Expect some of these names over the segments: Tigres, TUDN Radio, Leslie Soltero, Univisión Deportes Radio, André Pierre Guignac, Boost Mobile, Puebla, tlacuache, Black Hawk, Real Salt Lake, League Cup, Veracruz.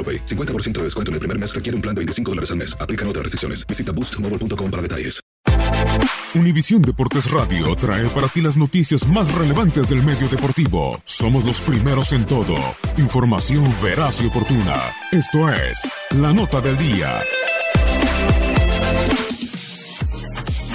50% de descuento en el primer mes, requiere un plan de $25 al mes. Aplican otras restricciones. Visita boostmobile.com para detalles. Univisión Deportes Radio trae para ti las noticias más relevantes del medio deportivo. Somos los primeros en todo. Información veraz y oportuna. Esto es La Nota del Día.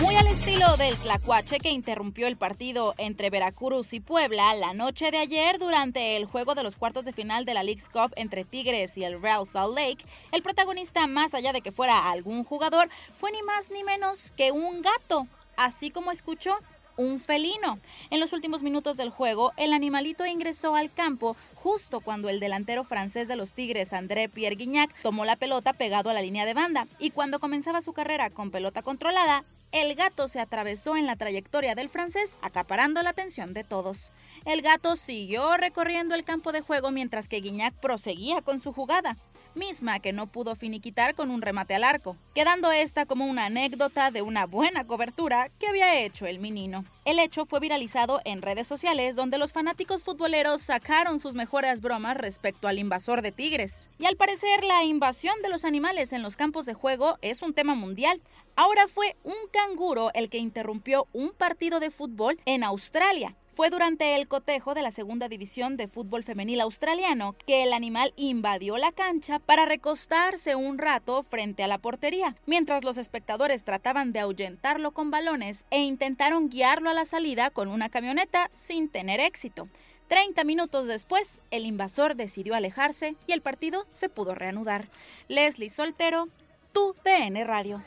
Muy al estilo del tlacuache que interrumpió el partido entre Veracruz y Puebla la noche de ayer durante el juego de los cuartos de final de la League Cup entre Tigres y el Real Salt Lake, el protagonista, más allá de que fuera algún jugador, fue ni más ni menos que un gato, así como escuchó, un felino. En los últimos minutos del juego, el animalito ingresó al campo justo cuando el delantero francés de los Tigres, André Pierre Guignac, tomó la pelota pegado a la línea de banda, y cuando comenzaba su carrera con pelota controlada, el gato se atravesó en la trayectoria del francés, acaparando la atención de todos. El gato siguió recorriendo el campo de juego mientras que Guignac proseguía con su jugada, misma que no pudo finiquitar con un remate al arco, quedando esta como una anécdota de una buena cobertura que había hecho el menino. El hecho fue viralizado en redes sociales, donde los fanáticos futboleros sacaron sus mejores bromas respecto al invasor de Tigres. Y al parecer, la invasión de los animales en los campos de juego es un tema mundial. Ahora fue un canguro el que interrumpió un partido de fútbol en Australia. Fue durante el cotejo de la segunda división de fútbol femenil australiano que el animal invadió la cancha para recostarse un rato frente a la portería, mientras los espectadores trataban de ahuyentarlo con balones e intentaron guiarlo a la salida con una camioneta sin tener éxito. 30 minutos después, el invasor decidió alejarse y el partido se pudo reanudar. Leslie Soltero, TUDN Radio.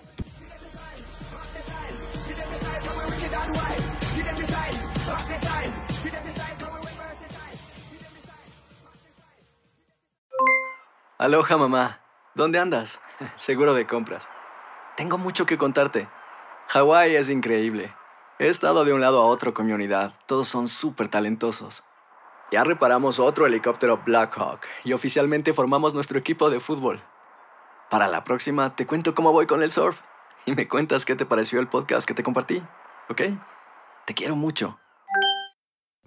Aloha, mamá. ¿Dónde andas? Seguro de compras. Tengo mucho que contarte. Hawái es increíble. He estado de un lado a otro con mi unidad. Todos son súper talentosos. Ya reparamos otro helicóptero Black Hawk y oficialmente formamos nuestro equipo de fútbol. Para la próxima te cuento cómo voy con el surf y me cuentas qué te pareció el podcast que te compartí, ¿ok? Te quiero mucho.